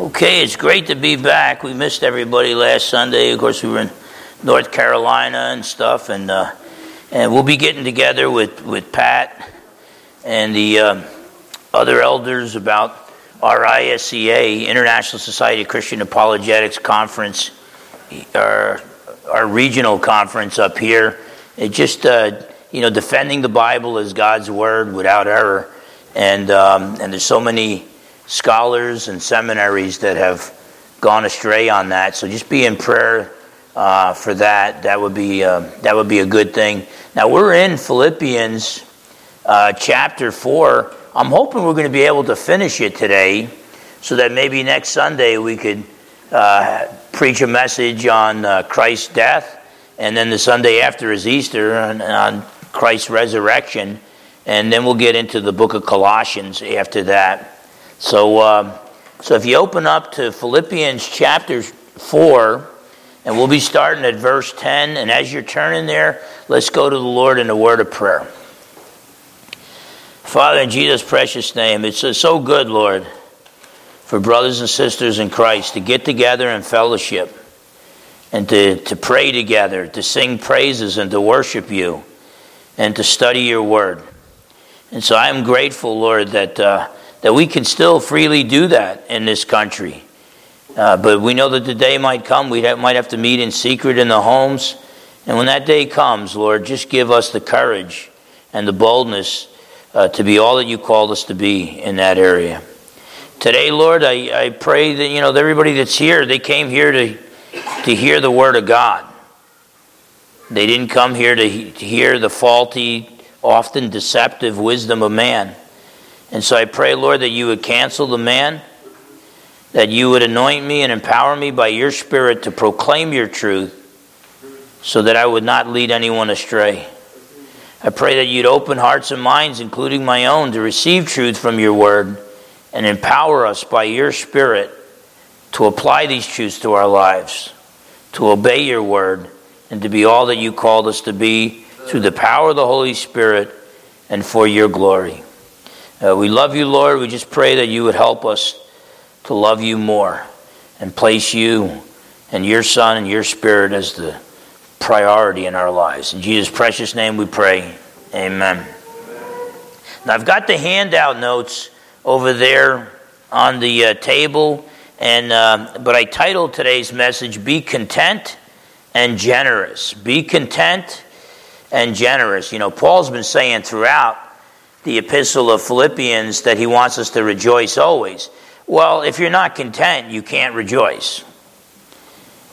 Okay, it's great to be back. We missed everybody last Sunday. Of course, we were in North Carolina and stuff, and we'll be getting together with Pat and the other elders about our ISEA, International Society of Christian Apologetics Conference, our regional conference up here. It just, defending the Bible as God's Word without error, and there's so many scholars and seminaries that have gone astray on that. So just be in prayer for that. That would be a good thing. Now we're in Philippians chapter 4. I'm hoping we're going to be able to finish it today, so that maybe next Sunday we could preach a message on Christ's death, and then the Sunday after is Easter on Christ's resurrection, and then we'll get into the book of Colossians after that. So if you open up to Philippians chapter 4, and we'll be starting at verse 10, and as you're turning there, let's go to the Lord in a word of prayer. Father, in Jesus' precious name, it's so good, Lord, for brothers and sisters in Christ to get together in fellowship, and to pray together, to sing praises, and to worship you, and to study your word. And so I am grateful, Lord, that we can still freely do that in this country. But we know that the day might come, we might have to meet in secret in the homes. And when that day comes, Lord, just give us the courage and the boldness to be all that you called us to be in that area. Today, Lord, I pray that everybody that's here, they came here to hear the Word of God. They didn't come here to hear the faulty, often deceptive wisdom of man. And so I pray, Lord, that you would cancel the man, that you would anoint me and empower me by your Spirit to proclaim your truth so that I would not lead anyone astray. I pray that you'd open hearts and minds, including my own, to receive truth from your word and empower us by your Spirit to apply these truths to our lives, to obey your word, and to be all that you called us to be through the power of the Holy Spirit and for your glory. We love you, Lord. We just pray that you would help us to love you more and place you and your Son and your Spirit as the priority in our lives. In Jesus' precious name we pray. Amen. Now I've got the handout notes over there on the table, but I titled today's message, Be Content and Generous. Be content and generous. Paul's been saying throughout the epistle of Philippians that he wants us to rejoice always. Well, if you're not content, you can't rejoice.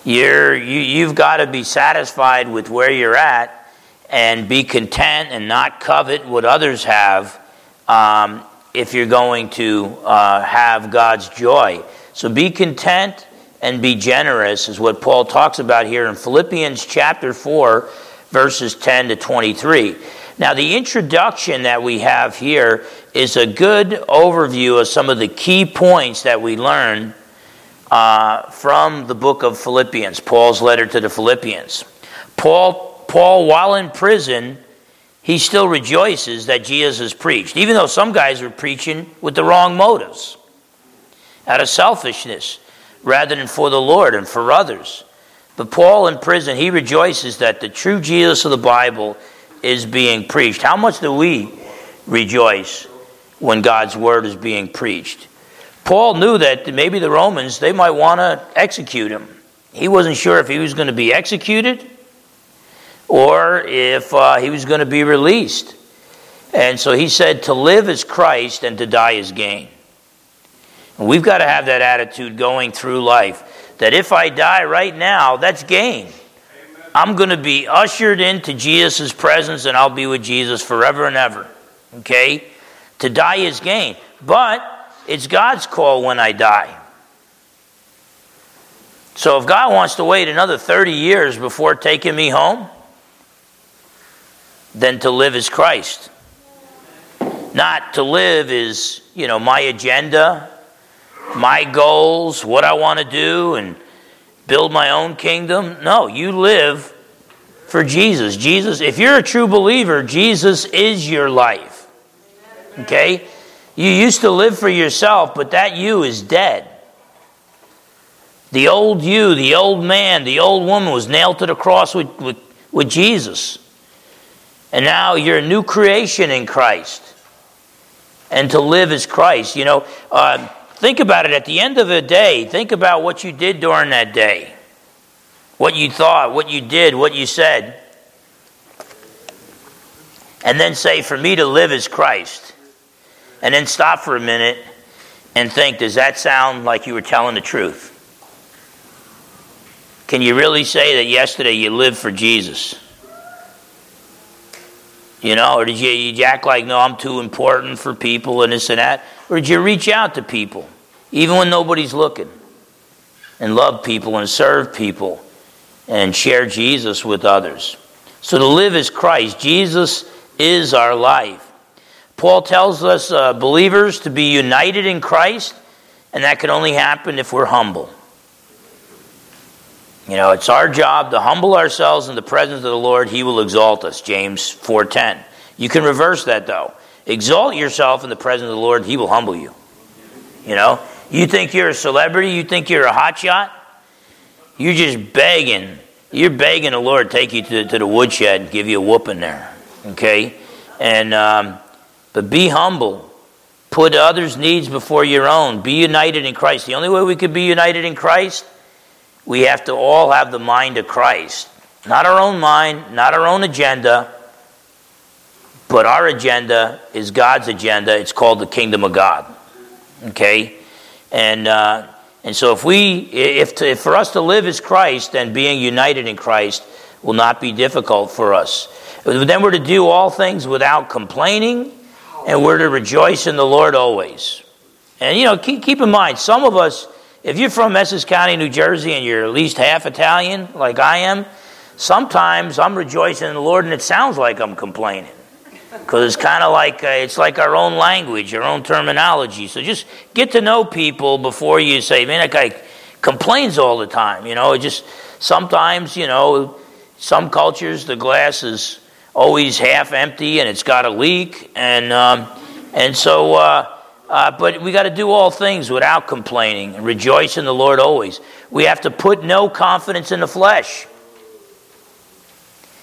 You've got to be satisfied with where you're at and be content and not covet what others have if you're going to have God's joy. So be content and be generous is what Paul talks about here in Philippians chapter 4, verses 10 to 23. Now, the introduction that we have here is a good overview of some of the key points that we learn from the book of Philippians, Paul's letter to the Philippians. Paul, while in prison, he still rejoices that Jesus has preached, even though some guys were preaching with the wrong motives, out of selfishness, rather than for the Lord and for others. But Paul in prison, he rejoices that the true Jesus of the Bible is being preached. How much do we rejoice when God's word is being preached? Paul knew that maybe the Romans, they might want to execute him. He wasn't sure if he was going to be executed or if he was going to be released. And so he said, to live is Christ and to die is gain. And we've got to have that attitude going through life, that if I die right now, that's gain. I'm going to be ushered into Jesus' presence and I'll be with Jesus forever and ever. Okay? To die is gain. But it's God's call when I die. So if God wants to wait another 30 years before taking me home, then to live is Christ. Not to live is, my agenda, my goals, what I want to do, and build my own kingdom. No, you live for Jesus. Jesus, if you're a true believer, Jesus is your life. Okay? You used to live for yourself, but that you is dead. The old you, the old man, the old woman was nailed to the cross with Jesus. And now you're a new creation in Christ. And to live as Christ. You know, think about it. At the end of the day, think about what you did during that day. What you thought, what you did, what you said. And then say, for me to live as Christ. And then stop for a minute and think, does that sound like you were telling the truth? Can you really say that yesterday you lived for Jesus? You know, or did you act like, no, I'm too important for people and this and that? Or did you reach out to people, even when nobody's looking, and love people and serve people and share Jesus with others? So to live as Christ, Jesus is our life. Paul tells us believers to be united in Christ, and that can only happen if we're humble. You know, it's our job to humble ourselves in the presence of the Lord. He will exalt us, James 4:10. You can reverse that, though. Exalt yourself in the presence of the Lord. He will humble you. You know, you think you're a celebrity. You think you're a hotshot. You're just begging. You're begging the Lord to take you to the woodshed and give you a whooping there. Okay? And but be humble. Put others' needs before your own. Be united in Christ. The only way we could be united in Christ, we have to all have the mind of Christ. Not our own mind, not our own agenda, but our agenda is God's agenda. It's called the kingdom of God. Okay? And so if for us to live as Christ, then being united in Christ will not be difficult for us. Then we're to do all things without complaining, and we're to rejoice in the Lord always. And, you know, keep in mind, some of us, if you're from Essex County, New Jersey, and you're at least half Italian, like I am, sometimes I'm rejoicing in the Lord, and it sounds like I'm complaining. Because it's kind of like, it's like our own language, our own terminology. So just get to know people before you say, man, that guy complains all the time. You know, it just sometimes, you know, some cultures, the glass is always half empty, and it's got a leak. But we got to do all things without complaining and rejoice in the Lord always. We have to put no confidence in the flesh.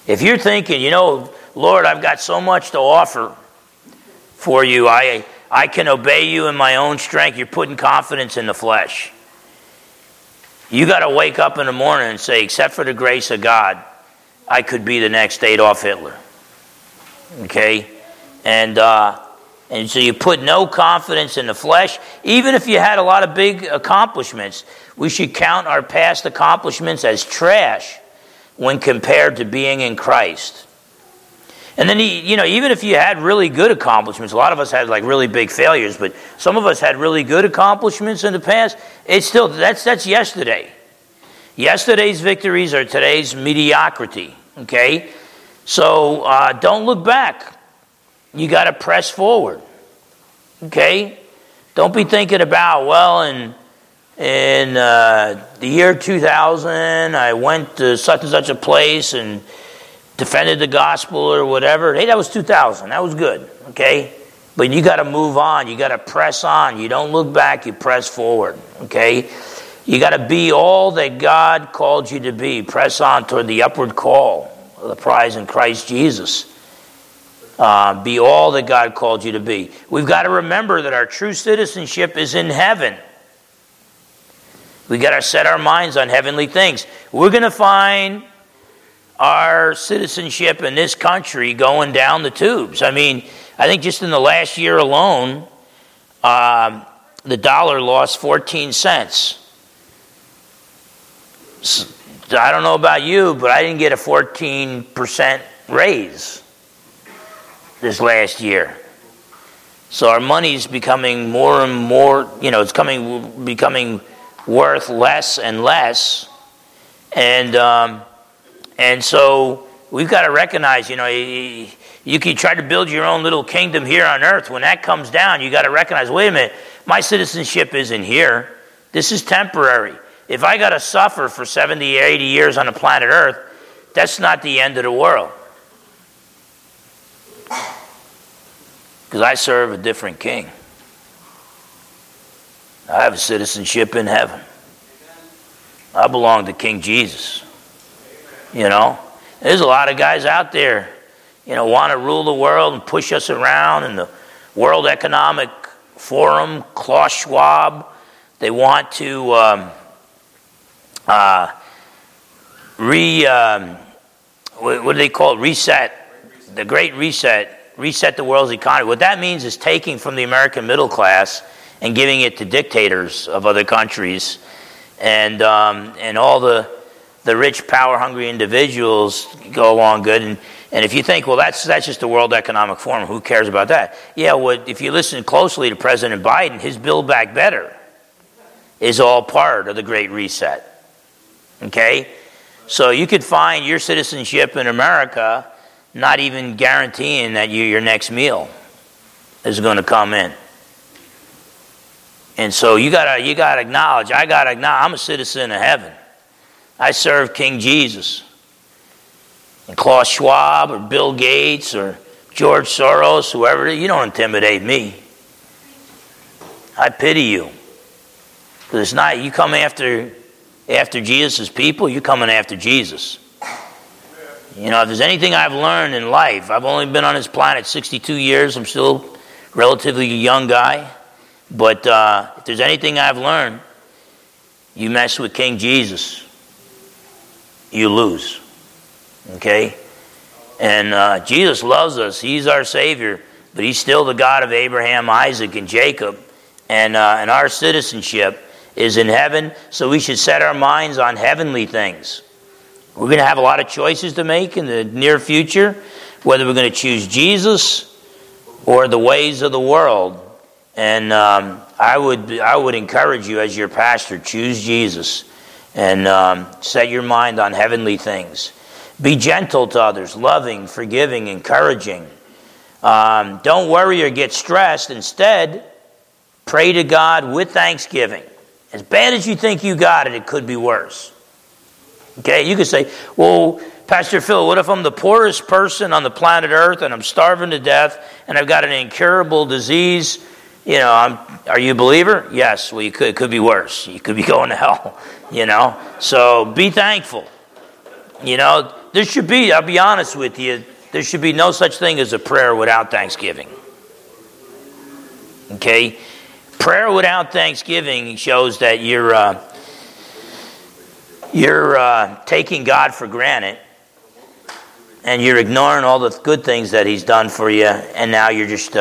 If you're thinking, you know, Lord, I've got so much to offer for you. I can obey you in my own strength. You're putting confidence in the flesh. You got to wake up in the morning and say, except for the grace of God, I could be the next Adolf Hitler. Okay? And so you put no confidence in the flesh. Even if you had a lot of big accomplishments, we should count our past accomplishments as trash when compared to being in Christ. And then, you know, even if you had really good accomplishments, a lot of us had like really big failures, but some of us had really good accomplishments in the past. It's still, that's yesterday. Yesterday's victories are today's mediocrity, okay? So don't look back. You got to press forward, okay? Don't be thinking about, well, in the year 2000, I went to such and such a place and defended the gospel or whatever. Hey, that was 2000. That was good, okay? But you got to move on. You got to press on. You don't look back. You press forward, okay? You got to be all that God called you to be. Press on toward the upward call, the prize in Christ Jesus. Be all that God called you to be. We've got to remember that our true citizenship is in heaven. We've got to set our minds on heavenly things. We're going to find our citizenship in this country going down the tubes. I mean, I think just in the last year alone, the dollar lost 14 cents. I don't know about you, but I didn't get a 14% raise this last year. So our money's becoming more and more, you know, it's becoming worth less and less. And so we've got to recognize, you know, you can try to build your own little kingdom here on earth. When that comes down, you got to recognize, wait a minute, my citizenship isn't here. This is temporary. If I got to suffer for 70, 80 years on the planet Earth, that's not the end of the world. Because I serve a different king. I have a citizenship in heaven. I belong to King Jesus. You know, there's a lot of guys out there, you know, want to rule the world and push us around. And the World Economic Forum, Klaus Schwab, they want to what do they call it? Reset. The Great Reset. Reset the world's economy. What that means is taking from the American middle class and giving it to dictators of other countries, and all the rich, power-hungry individuals go along good. And if you think, well, that's just the World Economic Forum, who cares about that? Yeah, well, if you listen closely to President Biden, his Build Back Better is all part of the Great Reset. Okay? So you could find your citizenship in America not even guaranteeing that your next meal is going to come in. And so you gotta acknowledge, I gotta acknowledge, I'm a citizen of heaven. I serve King Jesus. And Klaus Schwab or Bill Gates or George Soros, whoever, you don't intimidate me. I pity you. Because it's not, you come after Jesus' people, you're coming after Jesus. You know, if there's anything I've learned in life, I've only been on this planet 62 years. I'm still a relatively young guy. But if there's anything I've learned, you mess with King Jesus, you lose. Okay? And Jesus loves us. He's our Savior. But He's still the God of Abraham, Isaac, and Jacob. And our citizenship is in heaven. So we should set our minds on heavenly things. We're going to have a lot of choices to make in the near future, whether we're going to choose Jesus or the ways of the world. And I would encourage you as your pastor, choose Jesus and set your mind on heavenly things. Be gentle to others, loving, forgiving, encouraging. Don't worry or get stressed. Instead, pray to God with thanksgiving. As bad as you think you got it, it could be worse. Okay, you could say, well, Pastor Phil, what if I'm the poorest person on the planet Earth and I'm starving to death and I've got an incurable disease? You know, are you a believer? Yes, well, it could be worse. You could be going to hell, you know. So be thankful. You know, there should be, I'll be honest with you, there should be no such thing as a prayer without thanksgiving. Okay? Prayer without thanksgiving shows that you're taking God for granted, and you're ignoring all the good things that He's done for you, and now you're just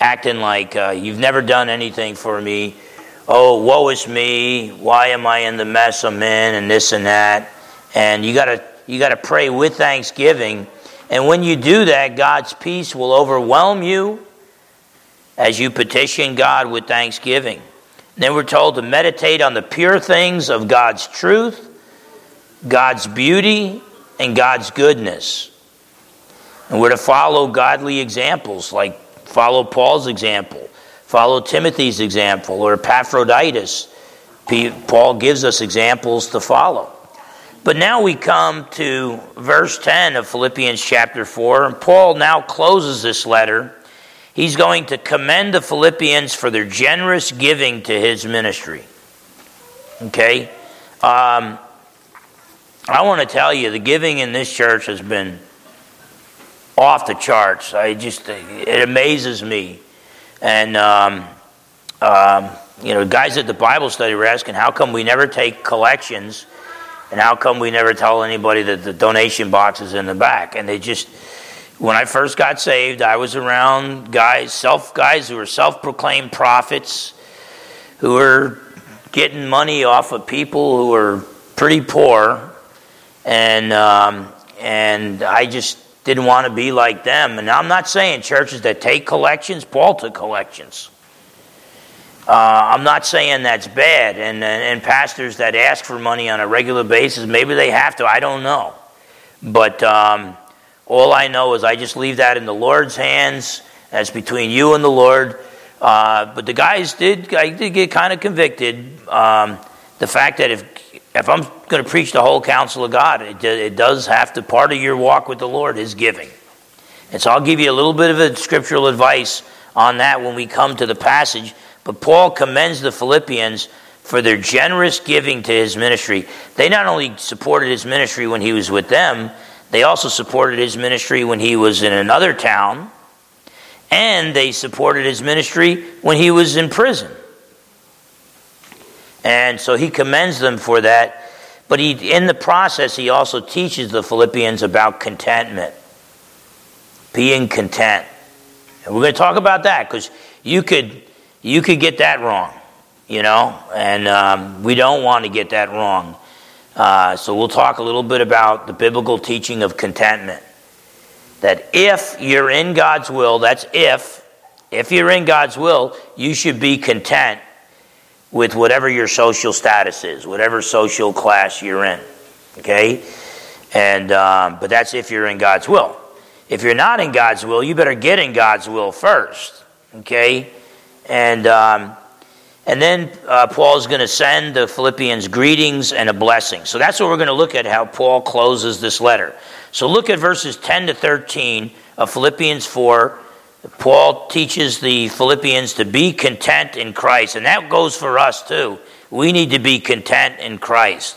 acting like you've never done anything for me. Oh, woe is me! Why am I in the mess I'm in, and this and that? And you gotta pray with thanksgiving, and when you do that, God's peace will overwhelm you as you petition God with thanksgiving. Then we're told to meditate on the pure things of God's truth, God's beauty, and God's goodness. And we're to follow godly examples, like follow Paul's example, follow Timothy's example, or Epaphroditus. Paul gives us examples to follow. But now we come to verse 10 of Philippians chapter 4, and Paul now closes this letter. He's going to commend the Philippians for their generous giving to his ministry. Okay? I want to tell you, the giving in this church has been off the charts. It amazes me. And, you know, guys at the Bible study were asking, how come we never take collections? And how come we never tell anybody that the donation box is in the back? And they just, when I first got saved, I was around guys who were self-proclaimed prophets, who were getting money off of people who were pretty poor. And I just didn't want to be like them. And I'm not saying churches that take collections. Paul took collections. I'm not saying that's bad. And pastors that ask for money on a regular basis, maybe they have to. I don't know. But all I know is I just leave that in the Lord's hands. That's between you and the Lord. But the guys I did get kind of convicted. The fact that if I'm going to preach the whole counsel of God, it does have to, part of your walk with the Lord is giving. And so I'll give you a little bit of a scriptural advice on that when we come to the passage. But Paul commends the Philippians for their generous giving to his ministry. They not only supported his ministry when he was with them, they also supported his ministry when he was in another town, and they supported his ministry when he was in prison. And so he commends them for that, but in the process, he also teaches the Philippians about contentment, being content. And we're going to talk about that, because you could get that wrong. You know, and we don't want to get that wrong. So we'll talk a little bit about the biblical teaching of contentment. That if you're in God's will, that's if you're in God's will, you should be content with whatever your social status is, whatever social class you're in, okay? And but that's if you're in God's will. If you're not in God's will, you better get in God's will first, okay? And then Paul's going to send the Philippians greetings and a blessing. So that's what we're going to look at, how Paul closes this letter. So look at verses 10 to 13 of Philippians 4. Paul teaches the Philippians to be content in Christ. And that goes for us too. We need to be content in Christ.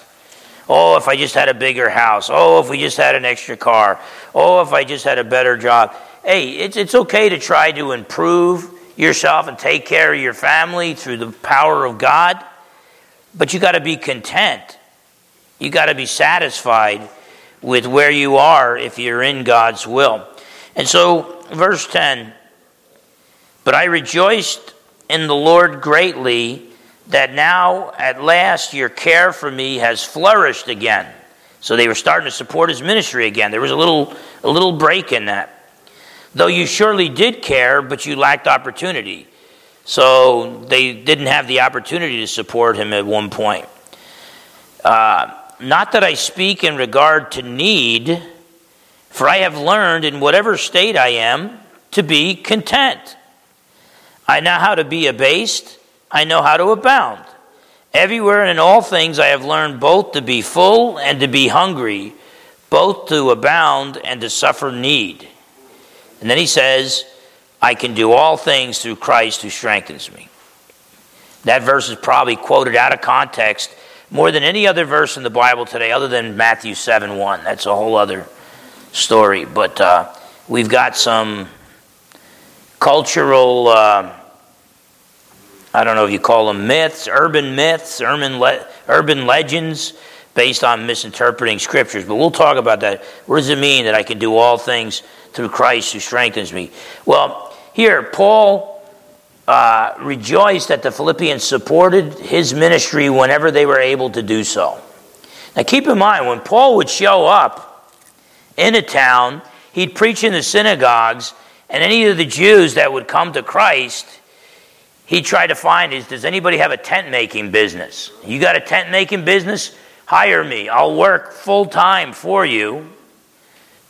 Oh, if I just had a bigger house. Oh, if we just had an extra car. Oh, if I just had a better job. Hey, it's okay to try to improve yourself and take care of your family through the power of God, but you got to be content. You got to be satisfied with where you are if you're in God's will. And so, verse 10, but I rejoiced in the Lord greatly that now at last your care for me has flourished again. So they were starting to support his ministry again. There was a little break in that. Though you surely did care, but you lacked opportunity. So they didn't have the opportunity to support him at one point. Not that I speak in regard to need, for I have learned in whatever state I am to be content. I know how to be abased. I know how to abound. Everywhere and in all things I have learned both to be full and to be hungry, both to abound and to suffer need. And then he says, I can do all things through Christ who strengthens me. That verse is probably quoted out of context more than any other verse in the Bible today other than Matthew 7:1. That's a whole other story. But we've got some cultural, I don't know if you call them myths, urban legends based on misinterpreting scriptures. But we'll talk about that. What does it mean that I can do all things through Christ who strengthens me? Well, here, Paul rejoiced that the Philippians supported his ministry whenever they were able to do so. Now, keep in mind, when Paul would show up in a town, he'd preach in the synagogues, and any of the Jews that would come to Christ, he'd try to find, does anybody have a tent-making business? You got a tent-making business? Hire me. I'll work full-time for you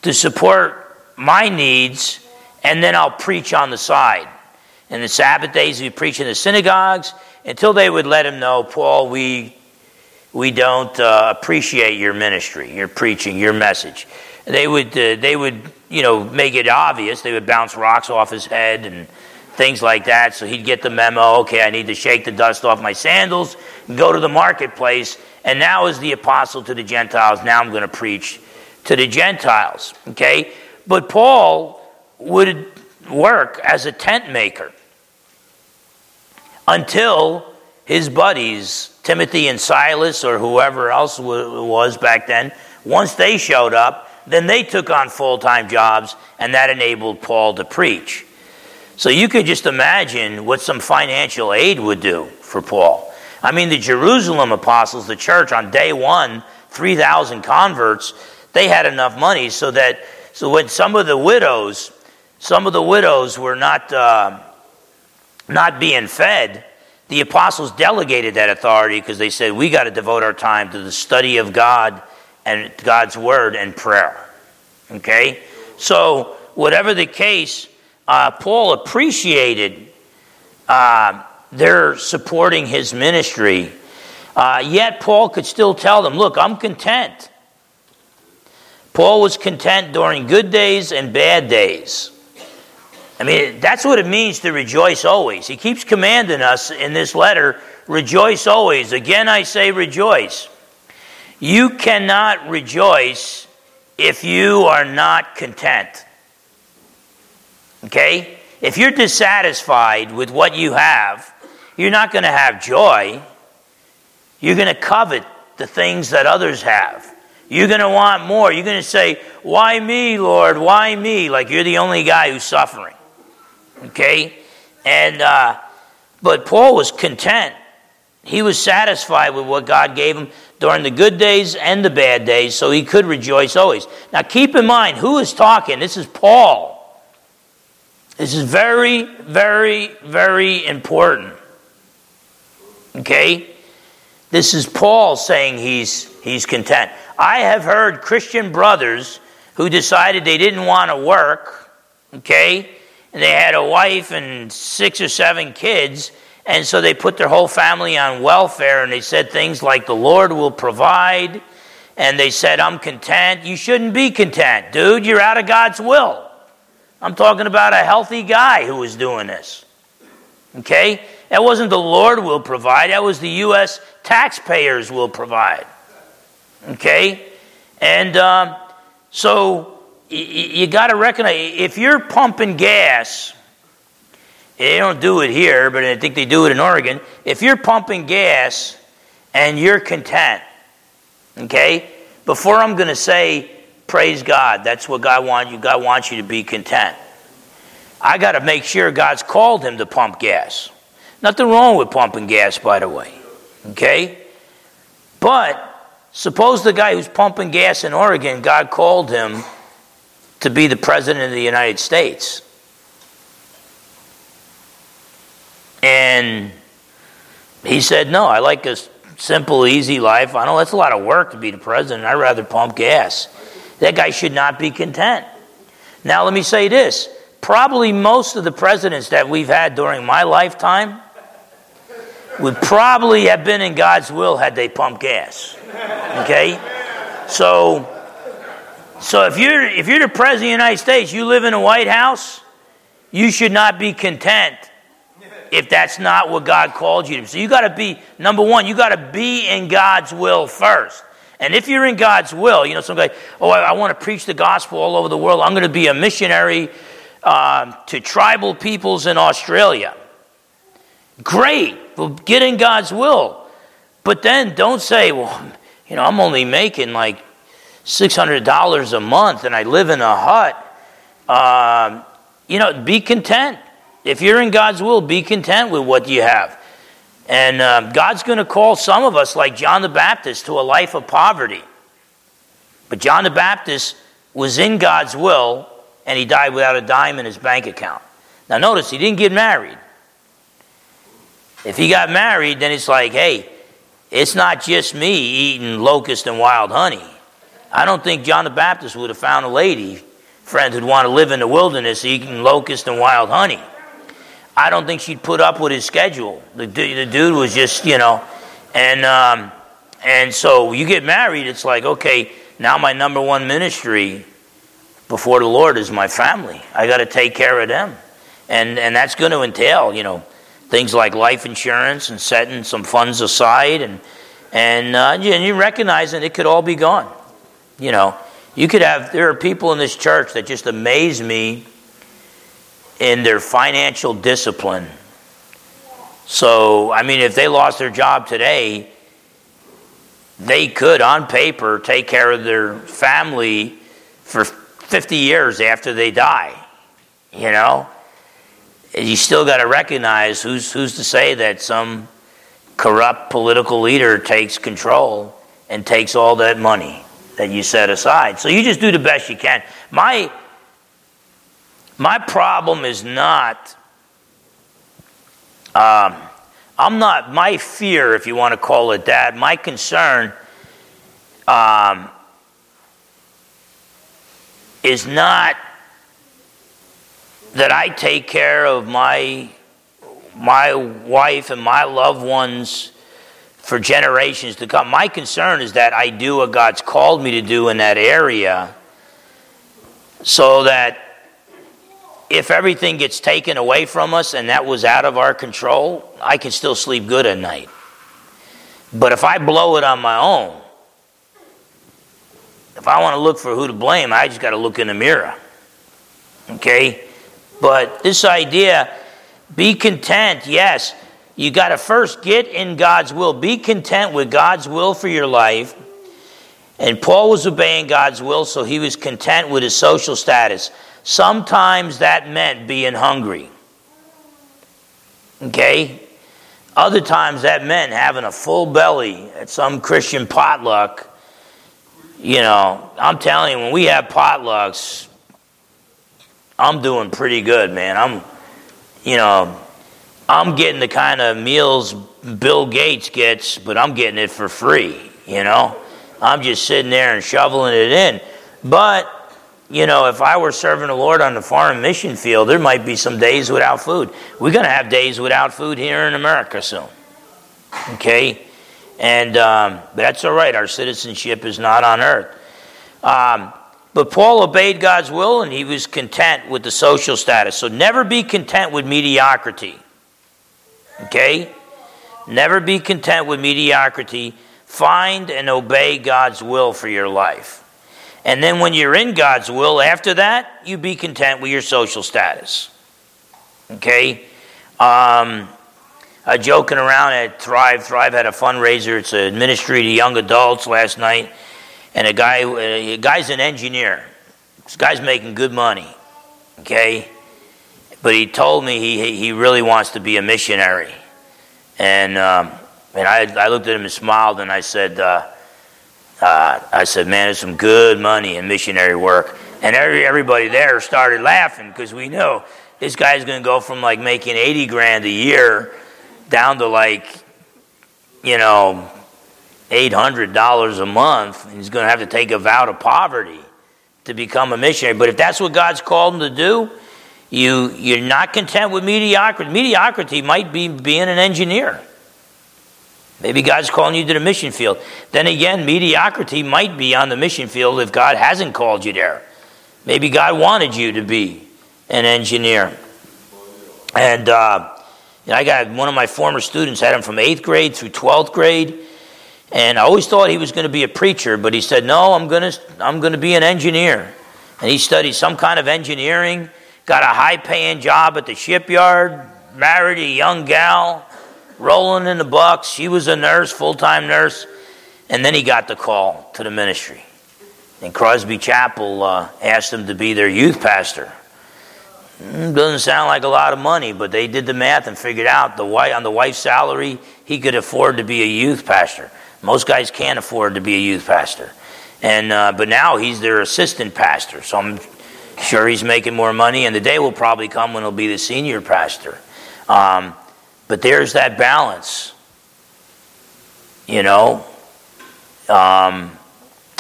to support my needs, and then I'll preach on the side. And the Sabbath days, we preach in the synagogues until they would let him know, Paul, we don't appreciate your ministry, your preaching, your message. They would make it obvious. They would bounce rocks off his head and things like that. So he'd get the memo. Okay, I need to shake the dust off my sandals and go to the marketplace. And now as the apostle to the Gentiles, now I'm going to preach to the Gentiles. Okay. But Paul would work as a tent maker until his buddies, Timothy and Silas or whoever else was back then, once they showed up, then they took on full-time jobs, and that enabled Paul to preach. So you could just imagine what some financial aid would do for Paul. I mean, the Jerusalem apostles, the church on day one, 3,000 converts, they had enough money so when some of the widows were not being fed, the apostles delegated that authority because they said, we got to devote our time to the study of God and God's word and prayer. Okay? So whatever the case, Paul appreciated their supporting his ministry. Yet Paul could still tell them, look, I'm content. Paul was content during good days and bad days. I mean, that's what it means to rejoice always. He keeps commanding us in this letter, rejoice always. Again, I say rejoice. You cannot rejoice if you are not content. Okay? If you're dissatisfied with what you have, you're not going to have joy. You're going to covet the things that others have. You're going to want more. You're going to say, why me, Lord? Why me? Like you're the only guy who's suffering. Okay? And but Paul was content. He was satisfied with what God gave him during the good days and the bad days, so he could rejoice always. Now keep in mind, who is talking? This is Paul. This is very, very, very important. Okay? This is Paul saying he's content. I have heard Christian brothers who decided they didn't want to work, okay? And they had a wife and 6 or 7 kids, and so they put their whole family on welfare, and they said things like, the Lord will provide, and they said, I'm content. You shouldn't be content, dude. You're out of God's will. I'm talking about a healthy guy who was doing this. Okay? That wasn't the Lord will provide. That was the U.S. taxpayers will provide. Okay? And so you got to recognize, if you're pumping gas, they don't do it here, but I think they do it in Oregon. If you're pumping gas and you're content, okay? Before I'm going to say, praise God. That's what God wants you. God wants you to be content. I got to make sure God's called him to pump gas. Nothing wrong with pumping gas, by the way. Okay? But suppose the guy who's pumping gas in Oregon, God called him to be the president of the United States. And he said, no, I like a simple, easy life. I know that's a lot of work to be the president. I'd rather pump gas. That guy should not be content. Now, let me say this. Probably most of the presidents that we've had during my lifetime would probably have been in God's will had they pumped gas. Okay? So if you're the president of the United States, you live in a White House, you should not be content if that's not what God called you to be. So you got to be, number one, you got to be in God's will first. And if you're in God's will, you know, some guy, oh, I want to preach the gospel all over the world. I'm going to be a missionary to tribal peoples in Australia. Great. Well, get in God's will. But then don't say, well, you know, I'm only making like $600 a month and I live in a hut. You know, be content. If you're in God's will, be content with what you have. And God's going to call some of us, like John the Baptist, to a life of poverty. But John the Baptist was in God's will, and he died without a dime in his bank account. Now notice, he didn't get married. If he got married, then it's like, hey, it's not just me eating locust and wild honey. I don't think John the Baptist would have found a lady, friends, who'd want to live in the wilderness eating locust and wild honey. I don't think she'd put up with his schedule. The dude was just, you know, and so you get married, it's like, okay, now my number one ministry before the Lord is my family. I got to take care of them. And that's going to entail, you know, things like life insurance and setting some funds aside and you recognize that it could all be gone. You know, you could have, there are people in this church that just amaze me in their financial discipline. So, I mean, if they lost their job today, they could, on paper, take care of their family for 50 years after they die. You know? You still got to recognize who's to say that some corrupt political leader takes control and takes all that money that you set aside. So you just do the best you can. My problem is not, my fear, if you want to call it that, my concern is not that I take care of my wife and my loved ones for generations to come. My concern is that I do what God's called me to do in that area so that if everything gets taken away from us and that was out of our control, I can still sleep good at night. But if I blow it on my own, if I want to look for who to blame, I just got to look in the mirror. Okay? But this idea, be content, yes. You got to first get in God's will. Be content with God's will for your life. And Paul was obeying God's will, so he was content with his social status. Sometimes that meant being hungry. Okay? Other times that meant having a full belly at some Christian potluck. You know, I'm telling you, when we have potlucks, I'm doing pretty good, man. I'm getting the kind of meals Bill Gates gets, but I'm getting it for free, you know. I'm just sitting there and shoveling it in. But, you know, if I were serving the Lord on the foreign mission field, there might be some days without food. We're going to have days without food here in America soon. Okay? And that's all right. Our citizenship is not on earth. But Paul obeyed God's will, and he was content with the social status. So never be content with mediocrity. Okay? Never be content with mediocrity. Find and obey God's will for your life. And then when you're in God's will, after that, you be content with your social status. Okay? I was joking around at Thrive. Thrive had a fundraiser. It's a ministry to young adults last night. And a guy's an engineer. This guy's making good money. Okay? But he told me he really wants to be a missionary. And I looked at him and smiled, and I said, man, there's some good money in missionary work. And everybody there started laughing, because we know this guy's going to go from like making 80 grand a year down to like, you know, $800 a month. And he's going to have to take a vow to poverty to become a missionary. But if that's what God's called him to do, you're not content with mediocrity. Mediocrity might be being an engineer. Maybe God's calling you to the mission field. Then again, mediocrity might be on the mission field if God hasn't called you there. Maybe God wanted you to be an engineer. And I got one of my former students, had him from 8th grade through 12th grade. And I always thought he was going to be a preacher, but he said, no, I'm going to be an engineer. And he studied some kind of engineering. Got a high-paying job at the shipyard, married a young gal, rolling in the bucks. She was a nurse, full-time nurse. And then he got the call to the ministry. And Crosby Chapel asked him to be their youth pastor. Doesn't sound like a lot of money, but they did the math and figured out on the wife's salary, he could afford to be a youth pastor. Most guys can't afford to be a youth pastor. And but now he's their assistant pastor. So I'm sure he's making more money, and the day will probably come when he'll be the senior pastor. But there's that balance. You know,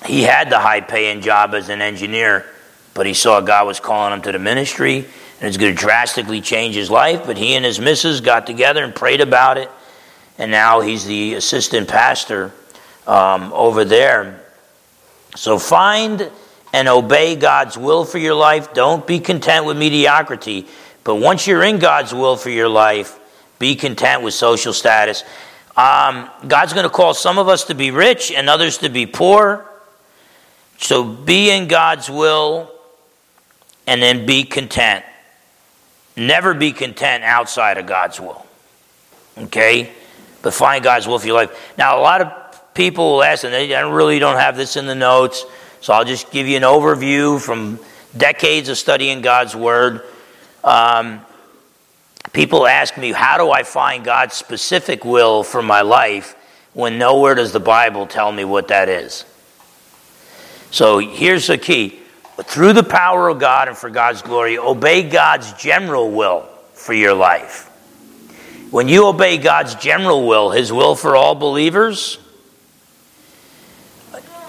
he had the high-paying job as an engineer, but he saw God was calling him to the ministry, and it's going to drastically change his life. But he and his missus got together and prayed about it, and now he's the assistant pastor over there. So find and obey God's will for your life. Don't be content with mediocrity. But once you're in God's will for your life, be content with social status. God's going to call some of us to be rich and others to be poor. So be in God's will and then be content. Never be content outside of God's will. Okay? But find God's will for your life. Now, a lot of people will ask, and I really don't have this in the notes, so I'll just give you an overview from decades of studying God's Word. People ask me, how do I find God's specific will for my life when nowhere does the Bible tell me what that is? So here's the key. Through the power of God and for God's glory, obey God's general will for your life. When you obey God's general will, His will for all believers,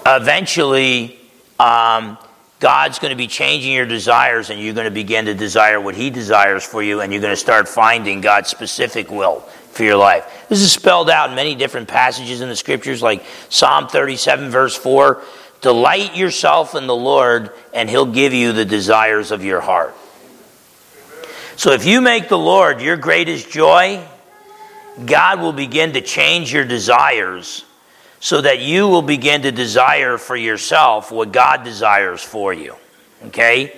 eventually, God's going to be changing your desires, and you're going to begin to desire what He desires for you, and you're going to start finding God's specific will for your life. This is spelled out in many different passages in the Scriptures, like Psalm 37, verse 4. Delight yourself in the Lord, and He'll give you the desires of your heart. So if you make the Lord your greatest joy, God will begin to change your desires so that you will begin to desire for yourself what God desires for you. Okay?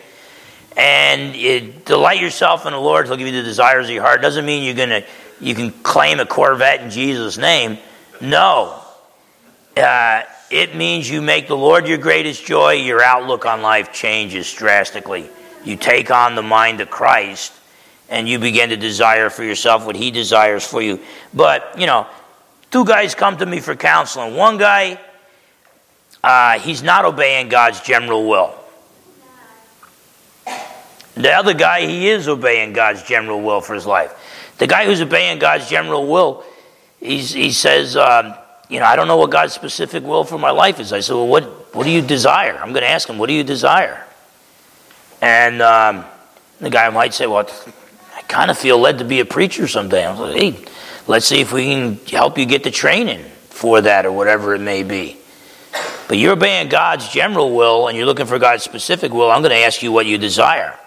And delight yourself in the Lord. He'll give you the desires of your heart. Doesn't mean you can claim a Corvette in Jesus' name. No. It means you make the Lord your greatest joy, your outlook on life changes drastically. You take on the mind of Christ, and you begin to desire for yourself what he desires for you. But, you know, two guys come to me for counseling. One guy, he's not obeying God's general will. The other guy, he is obeying God's general will for his life. The guy who's obeying God's general will, he says, you know, I don't know what God's specific will for my life is. I said, well, what do you desire? I'm going to ask him, what do you desire? And the guy might say, well, I kind of feel led to be a preacher someday. I was like, hey, let's see if we can help you get the training for that or whatever it may be. But you're obeying God's general will and you're looking for God's specific will. I'm going to ask you what you desire.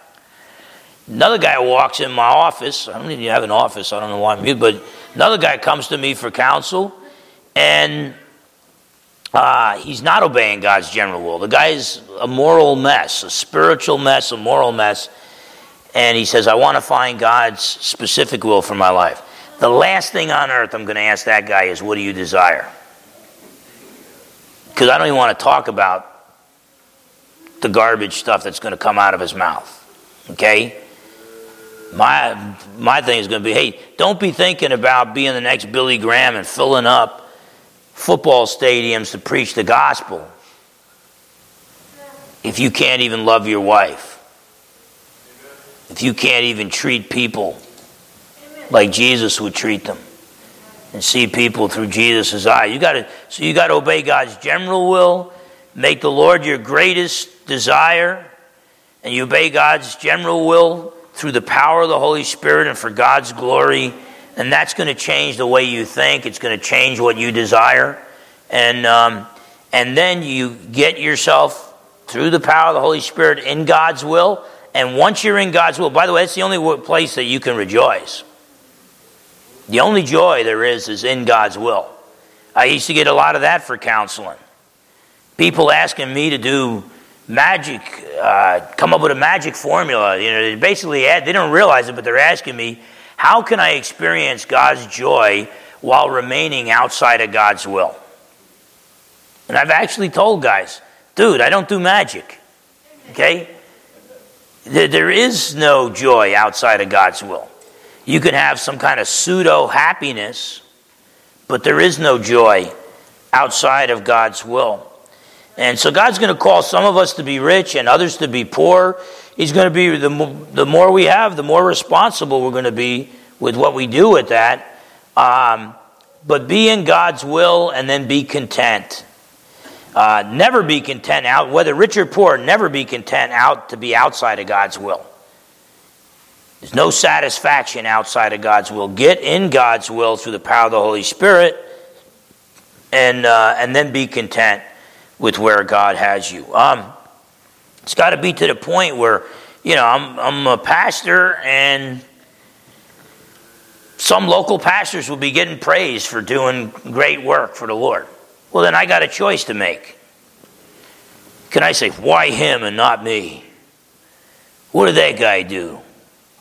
Another guy walks in my office. I don't even have an office. I don't know why I'm here. But another guy comes to me for counsel, and he's not obeying God's general will. The guy's a moral mess, a spiritual mess, a moral mess. And he says, I want to find God's specific will for my life. The last thing on earth I'm going to ask that guy is, what do you desire? Because I don't even want to talk about the garbage stuff that's going to come out of his mouth. Okay? My thing is going to be, hey, don't be thinking about being the next Billy Graham and filling up football stadiums to preach the gospel if you can't even love your wife, if you can't even treat people like Jesus would treat them and see people through Jesus' eye. You got to obey God's general will, make the Lord your greatest desire, and you obey God's general will through the power of the Holy Spirit and for God's glory. And that's going to change the way you think. It's going to change what you desire. And then you get yourself through the power of the Holy Spirit in God's will. And once you're in God's will, by the way, that's the only place that you can rejoice. The only joy there is in God's will. I used to get a lot of that for counseling. People asking me to do magic, come up with a magic formula. You know, they basically they don't realize it, but they're asking me, how can I experience God's joy while remaining outside of God's will? And I've actually told guys, dude, I don't do magic. Okay? There is no joy outside of God's will. You can have some kind of pseudo happiness, but there is no joy outside of God's will. And so God's going to call some of us to be rich and others to be poor. He's going to be, the more we have, the more responsible we're going to be with what we do with that. But be in God's will and then be content. Never be content out, whether rich or poor, never be content out to be outside of God's will. There's no satisfaction outside of God's will. Get in God's will through the power of the Holy Spirit and then be content with where God has you. It's got to be to the point where, you know, I'm a pastor, and some local pastors will be getting praised for doing great work for the Lord. Well, then I got a choice to make. Can I say, why him and not me? What did that guy do?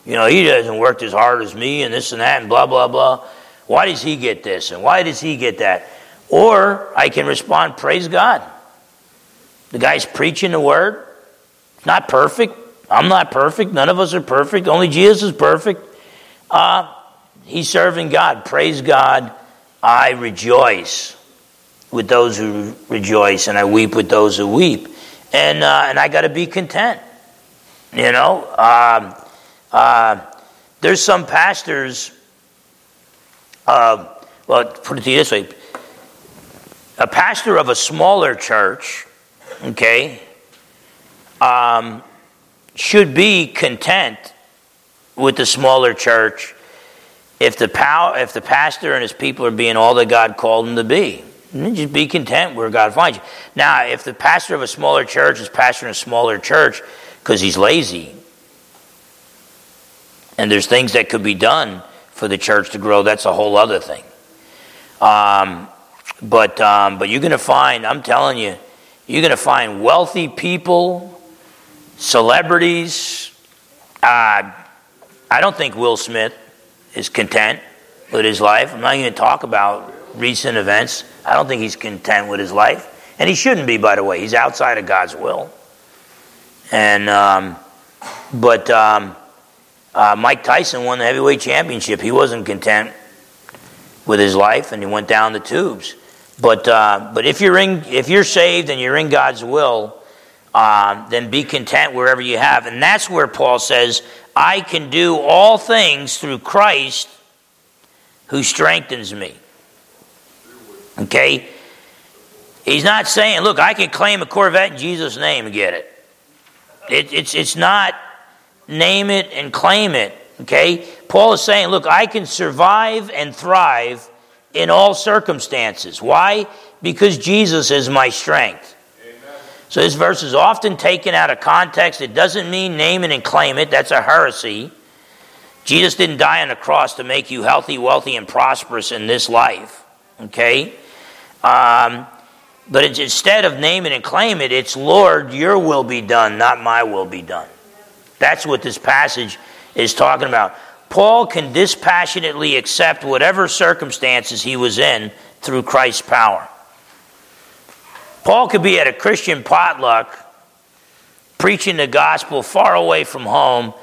You know, he doesn't work as hard as me and this and that and blah, blah, blah. Why does he get this and why does he get that? Or I can respond, praise God. The guy's preaching the word. Not perfect. I'm not perfect. None of us are perfect. Only Jesus is perfect. He's serving God. Praise God. I rejoice with those who rejoice, and I weep with those who weep. And I got to be content. You know, there's some pastors. Well, put it to you this way: a pastor of a smaller church, okay, should be content with the smaller church if the pastor and his people are being all that God called them to be. Just be content where God finds you. Now, if the pastor of a smaller church is pastoring a smaller church because he's lazy And there's things that could be done for the church to grow. That's a whole other thing. But you're going to find, I'm telling you, you're going to find wealthy people, celebrities. I don't think Will Smith is content with his life. I'm not going to talk about recent events. I don't think he's content with his life. And he shouldn't be, by the way. He's outside of God's will. And Mike Tyson won the heavyweight championship. He wasn't content with his life, and he went down the tubes. But if you're saved and you're in God's will, then be content wherever you have. And that's where Paul says, "I can do all things through Christ, who strengthens me." Okay. He's not saying, look, I can claim a Corvette in Jesus' name and get it. It's not name it and claim it, okay? Paul is saying, look, I can survive and thrive in all circumstances. Why? Because Jesus is my strength. Amen. So this verse is often taken out of context. It doesn't mean name it and claim it. That's a heresy. Jesus didn't die on the cross to make you healthy, wealthy, and prosperous in this life, okay? But it's, instead of name it and claim it, it's Lord, your will be done, not my will be done. That's what this passage is talking about. Paul can dispassionately accept whatever circumstances he was in through Christ's power. Paul could be at a Christian potluck, preaching the gospel far away from home,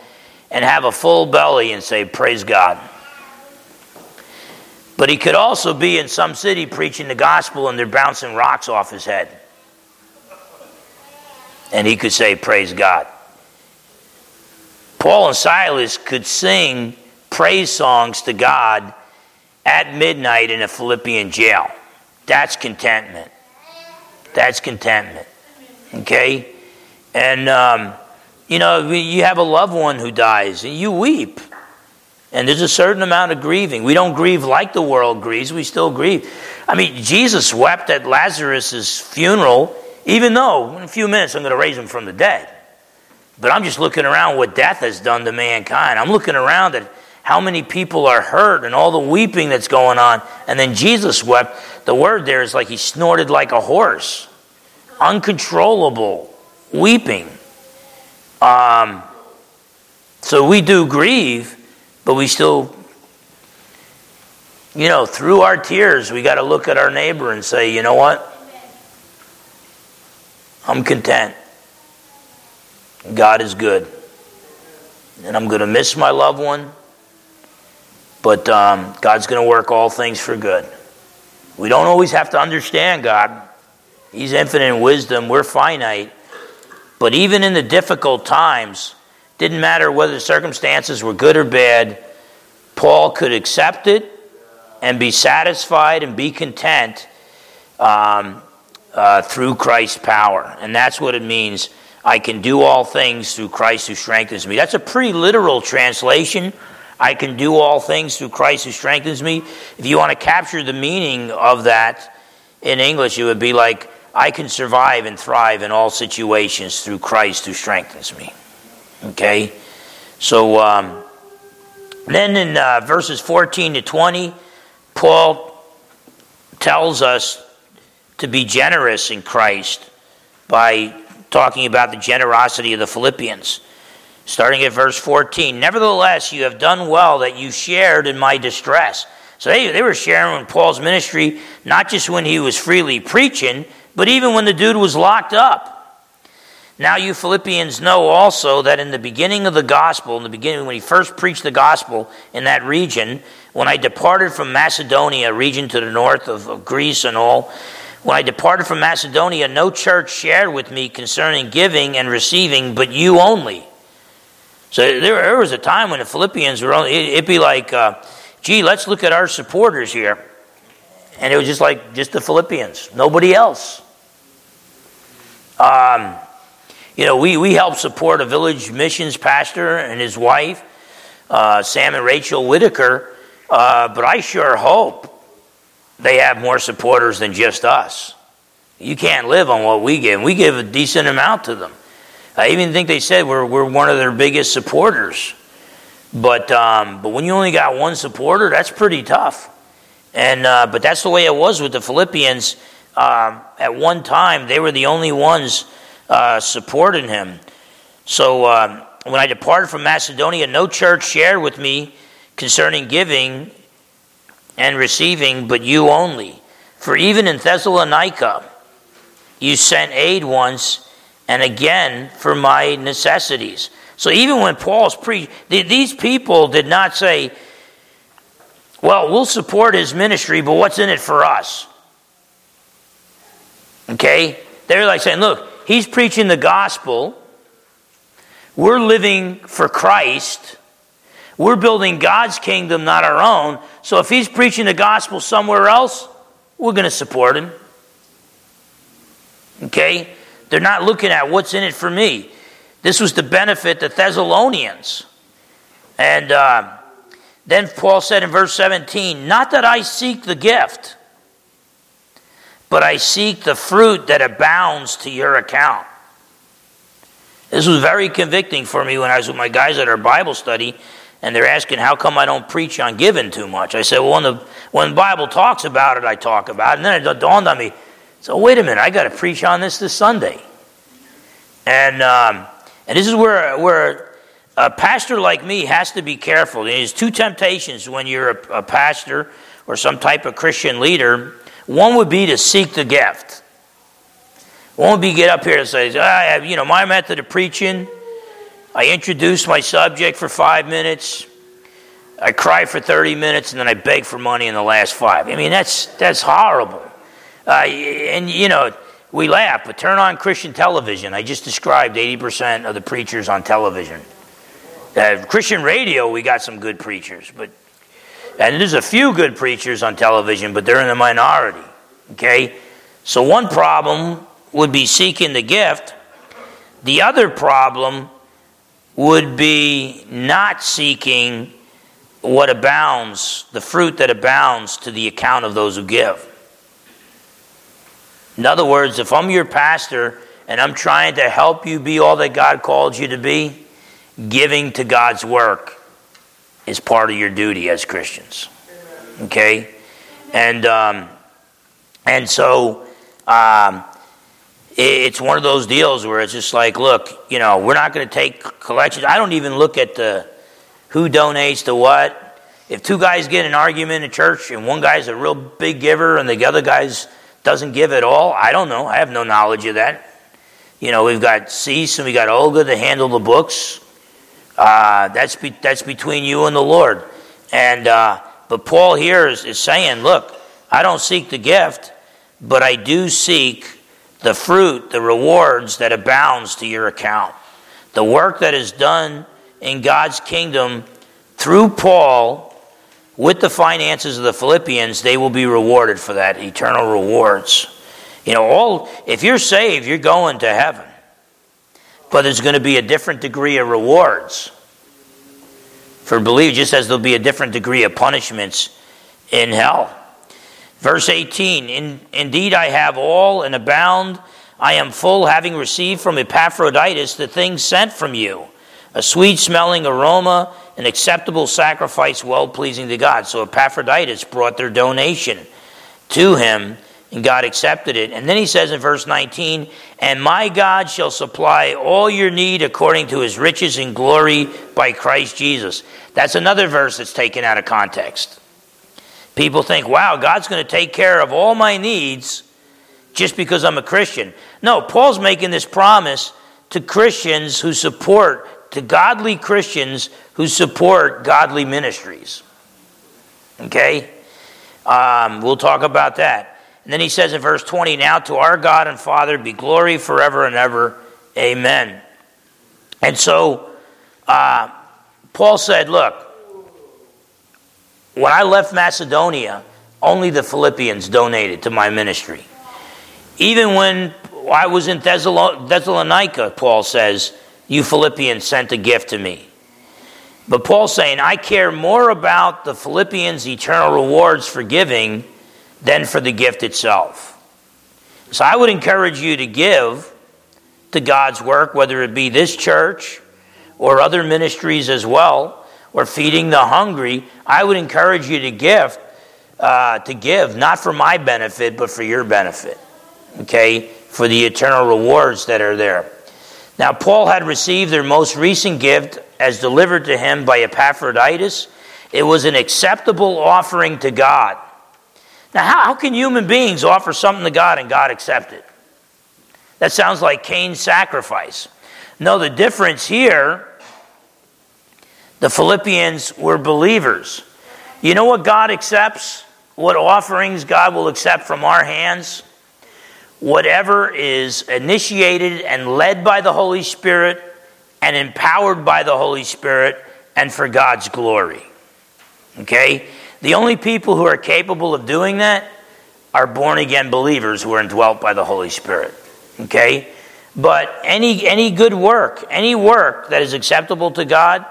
and have a full belly and say, praise God. But he could also be in some city preaching the gospel and they're bouncing rocks off his head. And he could say, praise God. Paul and Silas could sing praise songs to God at midnight in a Philippian jail. That's contentment. That's contentment. Okay? And, you have a loved one who dies and you weep. And there's a certain amount of grieving. We don't grieve like the world grieves. We still grieve. I mean, Jesus wept at Lazarus' funeral, even though in a few minutes I'm going to raise him from the dead. But I'm just looking around what death has done to mankind. I'm looking around at how many people are hurt and all the weeping that's going on. And then Jesus wept. The word there is like he snorted like a horse. Uncontrollable weeping. So we do grieve. But we still, through our tears, we got to look at our neighbor and say, you know what? I'm content. God is good. And I'm going to miss my loved one. But God's going to work all things for good. We don't always have to understand God. He's infinite in wisdom. We're finite. But even in the difficult times, didn't matter whether the circumstances were good or bad, Paul could accept it and be satisfied and be content through Christ's power. And that's what it means. I can do all things through Christ who strengthens me. That's a pretty literal translation. I can do all things through Christ who strengthens me. If you want to capture the meaning of that in English, it would be like, I can survive and thrive in all situations through Christ who strengthens me. Okay, so then in verses 14 to 20, Paul tells us to be generous in Christ by talking about the generosity of the Philippians. Starting at verse 14, nevertheless, you have done well that you shared in my distress. So they were sharing in Paul's ministry, not just when he was freely preaching, but even when the dude was locked up. Now you Philippians know also that in the beginning of the gospel, in the beginning when he first preached the gospel in that region, when I departed from Macedonia, region to the north of Greece and all, when I departed from Macedonia, no church shared with me concerning giving and receiving, but you only. So there was a time when the Philippians were only, it'd be like, gee, let's look at our supporters here. And it was just like, just the Philippians, nobody else. We helped support a village missions pastor and his wife, Sam and Rachel Whitaker, but I sure hope they have more supporters than just us. You can't live on what we give. We give a decent amount to them. I even think they said we're one of their biggest supporters. But when you only got one supporter, that's pretty tough. But that's the way it was with the Philippians. At one time, they were the only ones supporting him. So when I departed from Macedonia, no church shared with me concerning giving and receiving, but you only. For even in Thessalonica, you sent aid once and again for my necessities. So even when Paul's preached, these people did not say, well, we'll support his ministry, but what's in it for us? Okay? They're like saying, look, he's preaching the gospel. We're living for Christ. We're building God's kingdom, not our own. So if he's preaching the gospel somewhere else, we're going to support him. Okay? They're not looking at what's in it for me. This was to benefit the Thessalonians. And then Paul said in verse 17, not that I seek the gift, but I seek the fruit that abounds to your account. This was very convicting for me when I was with my guys at our Bible study, and they're asking, how come I don't preach on giving too much? I said, well, when the Bible talks about it, I talk about it. And then it dawned on me, so wait a minute, I got to preach on this Sunday. And this is where a pastor like me has to be careful. There's two temptations when you're a pastor or some type of Christian leader. One would be to seek the gift. One would be get up here and say, my method of preaching, I introduce my subject for 5 minutes, I cry for 30 minutes, and then I beg for money in the last 5. I mean, that's horrible. We laugh, but turn on Christian television. I just described 80% of the preachers on television. Christian radio, we got some good preachers, and there's a few good preachers on television, but they're in the minority. Okay? So one problem would be seeking the gift. The other problem would be not seeking what abounds, the fruit that abounds to the account of those who give. In other words, if I'm your pastor and I'm trying to help you be all that God called you to be, giving to God's work is part of your duty as Christians. Okay? And so it's one of those deals where it's just like, look, we're not going to take collections. I don't even look at who donates to what. If two guys get in an argument in church and one guy's a real big giver and the other guy's doesn't give at all, I don't know. I have no knowledge of that. We've got Cease and we got Olga to handle the books. That's between you and the Lord. But Paul here is saying, look, I don't seek the gift, but I do seek the fruit, the rewards that abounds to your account. The work that is done in God's kingdom through Paul with the finances of the Philippians, they will be rewarded for that, eternal rewards. If you're saved, you're going to heaven. But there's going to be a different degree of rewards for believers, just as there'll be a different degree of punishments in hell. Verse 18, Indeed I have all and abound. I am full, having received from Epaphroditus the things sent from you, a sweet-smelling aroma, an acceptable sacrifice, well-pleasing to God. So Epaphroditus brought their donation to him, and God accepted it. And then he says in verse 19, And my God shall supply all your need according to his riches and glory by Christ Jesus. That's another verse that's taken out of context. People think, wow, God's going to take care of all my needs just because I'm a Christian. No, Paul's making this promise to Christians who support to godly Christians who support godly ministries. Okay? We'll talk about that. And then he says in verse 20, Now to our God and Father be glory forever and ever. Amen. And so, Paul said, look, when I left Macedonia, only the Philippians donated to my ministry. Even when I was in Thessalonica, Paul says, you Philippians sent a gift to me. But Paul's saying, I care more about the Philippians' eternal rewards for giving than for the gift itself. So I would encourage you to give to God's work, whether it be this church or other ministries as well, or feeding the hungry, I would encourage you to give, not for my benefit, but for your benefit, okay, for the eternal rewards that are there. Now, Paul had received their most recent gift as delivered to him by Epaphroditus. It was an acceptable offering to God. Now, how can human beings offer something to God and God accept it? That sounds like Cain's sacrifice. No, the difference here, the Philippians were believers. You know what God accepts? What offerings God will accept from our hands? Whatever is initiated and led by the Holy Spirit and empowered by the Holy Spirit and for God's glory. Okay? The only people who are capable of doing that are born-again believers who are indwelt by the Holy Spirit. Okay? But any good work, any work that is acceptable to God,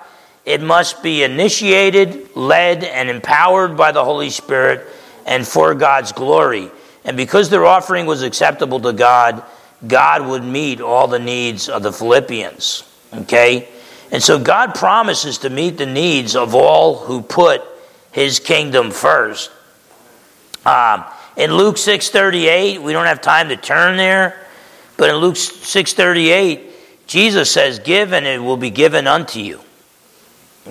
it must be initiated, led, and empowered by the Holy Spirit and for God's glory. And because their offering was acceptable to God, God would meet all the needs of the Philippians. Okay? And so God promises to meet the needs of all who put his kingdom first. In Luke 6:38, we don't have time to turn there, but in Luke 6:38, Jesus says, "Give and it will be given unto you."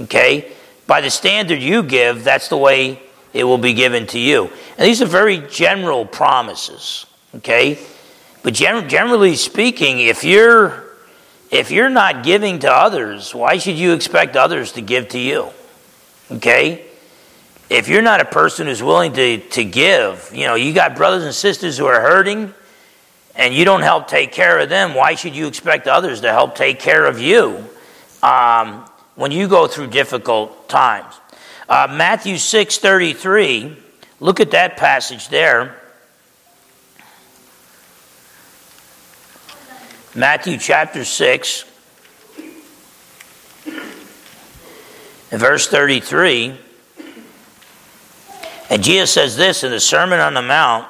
Okay? By the standard you give, that's the way it will be given to you. And these are very general promises, okay? But generally speaking, if you're not giving to others, why should you expect others to give to you? Okay? If you're not a person who's willing to give, you know, you got brothers and sisters who are hurting, and you don't help take care of them, why should you expect others to help take care of you when you go through difficult times? Matthew 6:33, look at that passage there. Matthew chapter 6, verse 33. And Jesus says this in the Sermon on the Mount,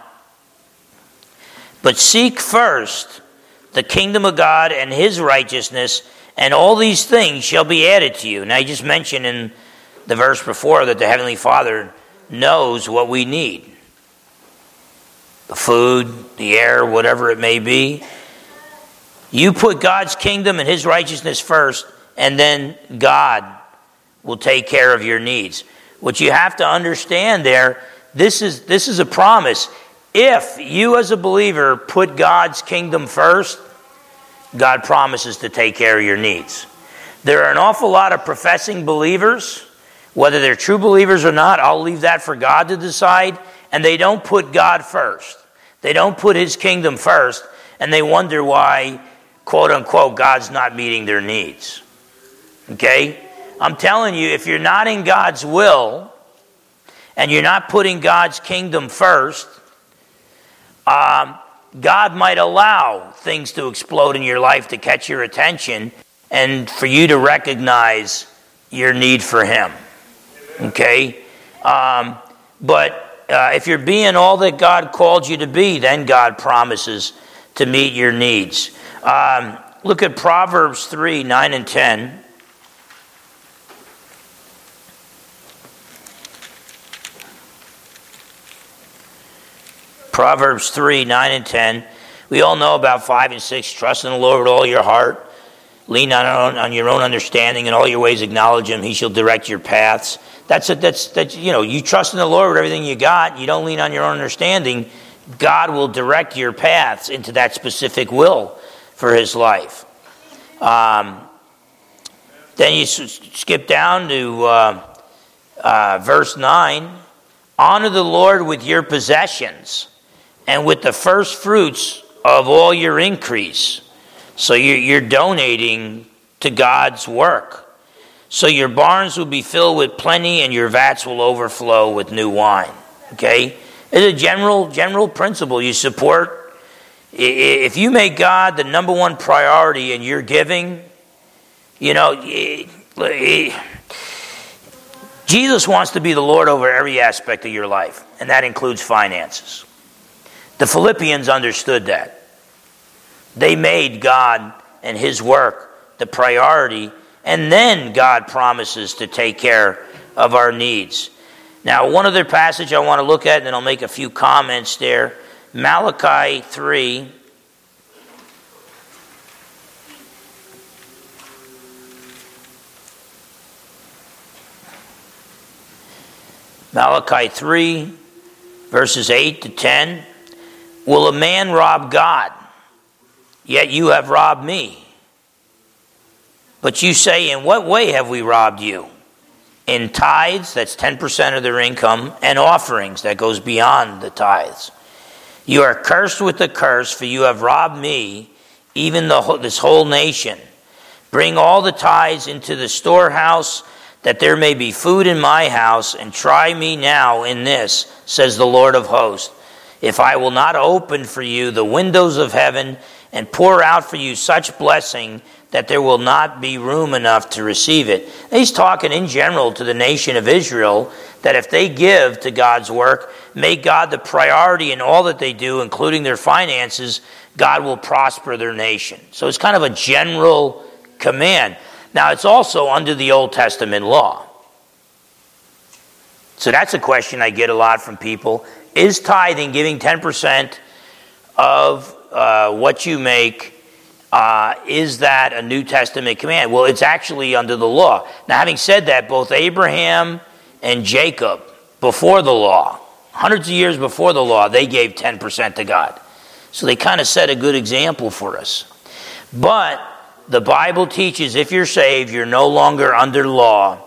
"But seek first the kingdom of God and his righteousness, and all these things shall be added to you." Now, he just mentioned in the verse before that the Heavenly Father knows what we need. The food, the air, whatever it may be. You put God's kingdom and his righteousness first, and then God will take care of your needs. What you have to understand there, this is a promise. If you as a believer put God's kingdom first, God promises to take care of your needs. There are an awful lot of professing believers, whether they're true believers or not, I'll leave that for God to decide. And they don't put God first. They don't put his kingdom first. And they wonder why, quote unquote, God's not meeting their needs. Okay? I'm telling you, if you're not in God's will and you're not putting God's kingdom first, God might allow things to explode in your life to catch your attention and for you to recognize your need for him. Okay? But if you're being all that God called you to be, then God promises to meet your needs. Look at Proverbs 3, 9 and 10. Proverbs 3, 9 and 10. We all know about 5 and 6. Trust in the Lord with all your heart. Lean on your own understanding, and all your ways acknowledge him. He shall direct your paths. That's you know, you trust in the Lord with everything you got. You don't lean on your own understanding. God will direct your paths into that specific will for his life. Then you skip down to verse 9. Honor the Lord with your possessions and with the first fruits of all your increase. So you're donating to God's work. So your barns will be filled with plenty and your vats will overflow with new wine. Okay? It's a general principle. You support. If you make God the number one priority in your giving, you know, Jesus wants to be the Lord over every aspect of your life. And that includes finances. The Philippians understood that. They made God and his work the priority And then God promises to take care of our needs. Now, one other passage I want to look at, and then I'll make a few comments there. Malachi 3. Malachi 3, verses 8 to 10. Will a man rob God? Yet you have robbed me. But you say, in what way have we robbed you? In tithes, that's 10% of their income, and offerings, that goes beyond the tithes. You are cursed with a curse, for you have robbed me, even this whole nation. Bring all the tithes into the storehouse, that there may be food in my house, and try me now in this, says the Lord of hosts, if I will not open for you the windows of heaven and pour out for you such blessing that there will not be room enough to receive it. He's talking in general to the nation of Israel that if they give to God's work, make God the priority in all that they do, including their finances, God will prosper their nation. So it's kind of a general command. Now, it's also under the Old Testament law. So that's a question I get a lot from people. Is tithing, giving 10% of what you make, is that a New Testament command? Well, it's actually under the law. Now, having said that, both Abraham and Jacob, before the law, hundreds of years before the law, they gave 10% to God. So they kind of set a good example for us. But the Bible teaches if you're saved, you're no longer under law,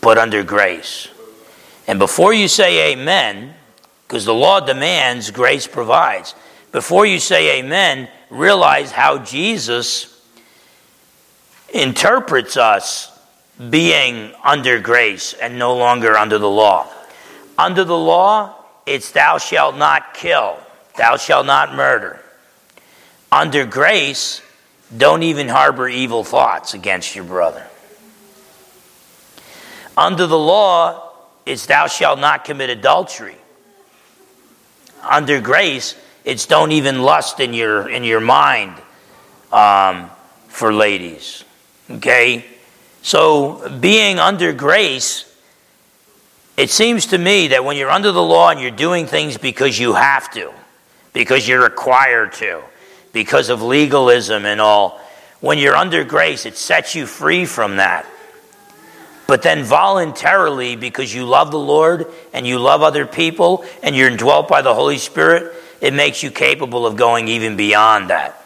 but under grace. And before you say amen, because the law demands, grace provides. Before you say amen, realize how Jesus interprets us being under grace and no longer under the law. Under the law, it's thou shalt not kill, thou shalt not murder. Under grace, don't even harbor evil thoughts against your brother. Under the law, it's thou shalt not commit adultery. Under grace, it's don't even lust in your mind for ladies, okay? So being under grace, it seems to me that when you're under the law and you're doing things because you have to, because you're required to, because of legalism and all, when you're under grace, it sets you free from that. But then voluntarily, because you love the Lord and you love other people and you're indwelt by the Holy Spirit, it makes you capable of going even beyond that.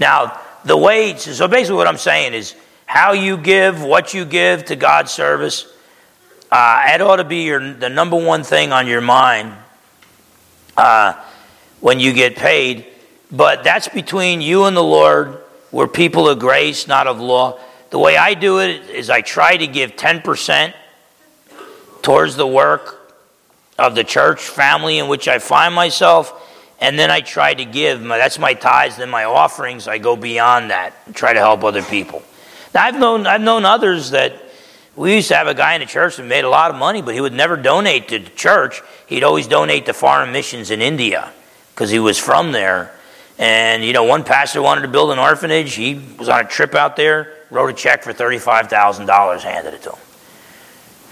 Now, the way, so basically what I'm saying is how you give, what you give to God's service, it ought to be the number one thing on your mind when you get paid. But that's between you and the Lord. We're people of grace, not of law. The way I do it is I try to give 10% towards the work of the church family in which I find myself. And then I try to give, that's my tithes, then my offerings, I go beyond that and try to help other people. Now, I've known others that, we used to have a guy in the church that made a lot of money, but he would never donate to the church. He'd always donate to foreign missions in India because he was from there. And, one pastor wanted to build an orphanage. He was on a trip out there, wrote a check for $35,000, handed it to him.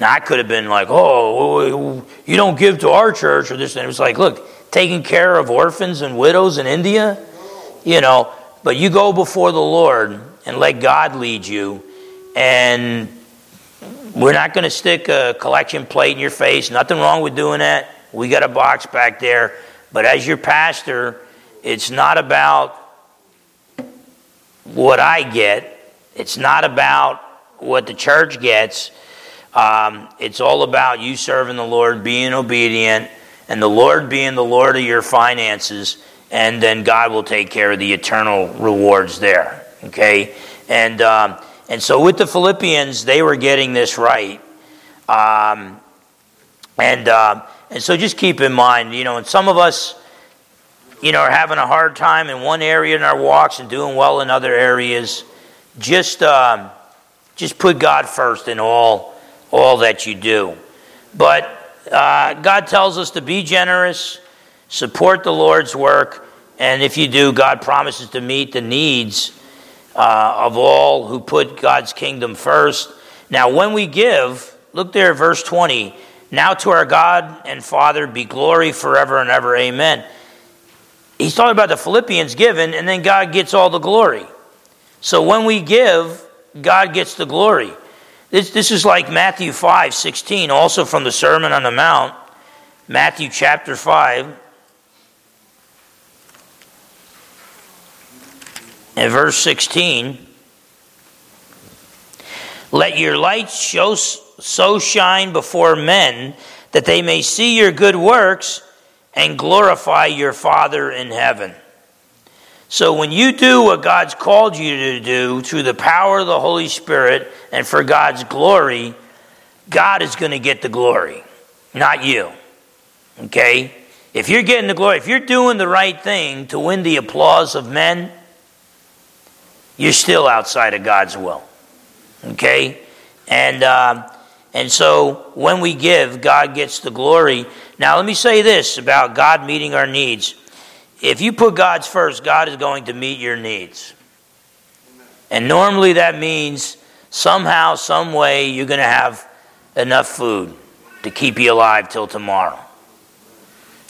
Now, I could have been like, oh, you don't give to our church or this. And it was like, look, taking care of orphans and widows in India, but you go before the Lord and let God lead you, and we're not going to stick a collection plate in your face. Nothing wrong with doing that. We got a box back there, but as your pastor, it's not about what I get. It's not about what the church gets. It's all about you serving the Lord, being obedient, and the Lord being the Lord of your finances, and then God will take care of the eternal rewards there, okay? And so with the Philippians, they were getting this right. And so just keep in mind, and some of us, are having a hard time in one area in our walks and doing well in other areas. Just put God first in all that you do. But God tells us to be generous, support the Lord's work, and if you do, God promises to meet the needs of all who put God's kingdom first. Now, when we give, look there at verse 20. Now to our God and Father be glory forever and ever. Amen. He's talking about the Philippians giving, and then God gets all the glory. So when we give, God gets the glory. This is like Matthew 5:16, also from the Sermon on the Mount. Matthew chapter 5 and verse 16. Let your light so shine before men that they may see your good works and glorify your Father in heaven. So when you do what God's called you to do through the power of the Holy Spirit and for God's glory, God is going to get the glory, not you. Okay? If you're getting the glory, if you're doing the right thing to win the applause of men, you're still outside of God's will. Okay? And so when we give, God gets the glory. Now let me say this about God meeting our needs. If you put God's first, God is going to meet your needs. And normally that means somehow, some way, you're going to have enough food to keep you alive till tomorrow.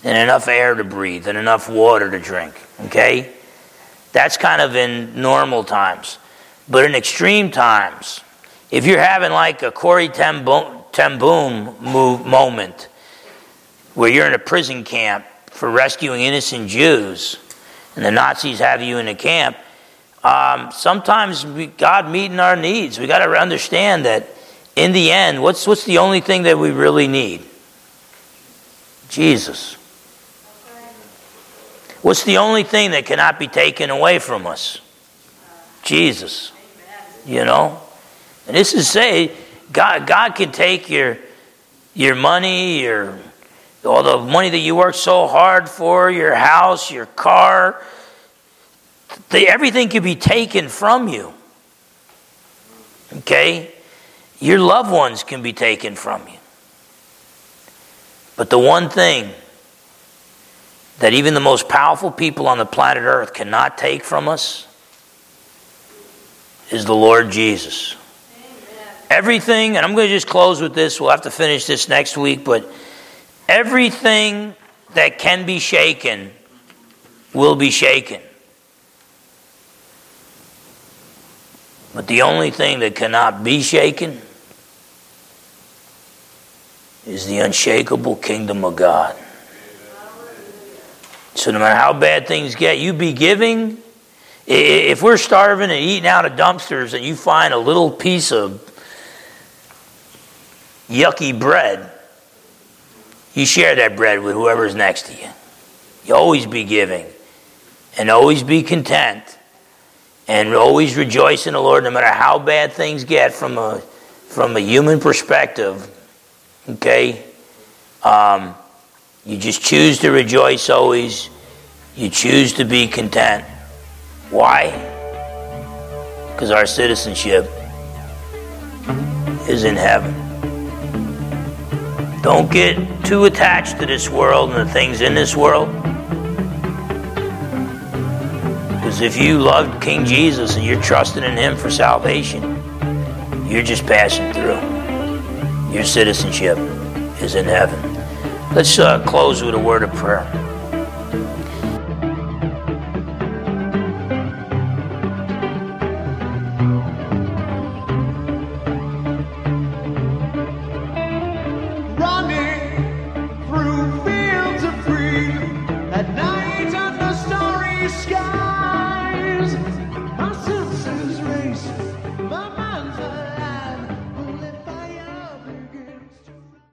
And enough air to breathe and enough water to drink. Okay? That's kind of in normal times. But in extreme times, if you're having like a Corrie Ten Boom moment where you're in a prison camp for rescuing innocent Jews and the Nazis have you in a camp, sometimes God meeting our needs. We got to understand that in the end, what's the only thing that we really need? Jesus. What's the only thing that cannot be taken away from us? Jesus. You know? And this is say, God can take your money, all the money that you worked so hard for, your house, your car. Everything can be taken from you. Okay? Your loved ones can be taken from you. But the one thing that even the most powerful people on the planet Earth cannot take from us is the Lord Jesus. Everything, and I'm going to just close with this. We'll have to finish this next week, but everything that can be shaken will be shaken. But the only thing that cannot be shaken is the unshakable kingdom of God. So no matter how bad things get, you be giving. If we're starving and eating out of dumpsters and you find a little piece of yucky bread, you share that bread with whoever's next to you. You always be giving and always be content and always rejoice in the Lord no matter how bad things get from a human perspective. Okay? You just choose to rejoice always. You choose to be content. Why? Because our citizenship is in heaven. Don't get too attached to this world and the things in this world. Because if you love King Jesus and you're trusting in him for salvation, you're just passing through. Your citizenship is in heaven. Let's close with a word of prayer.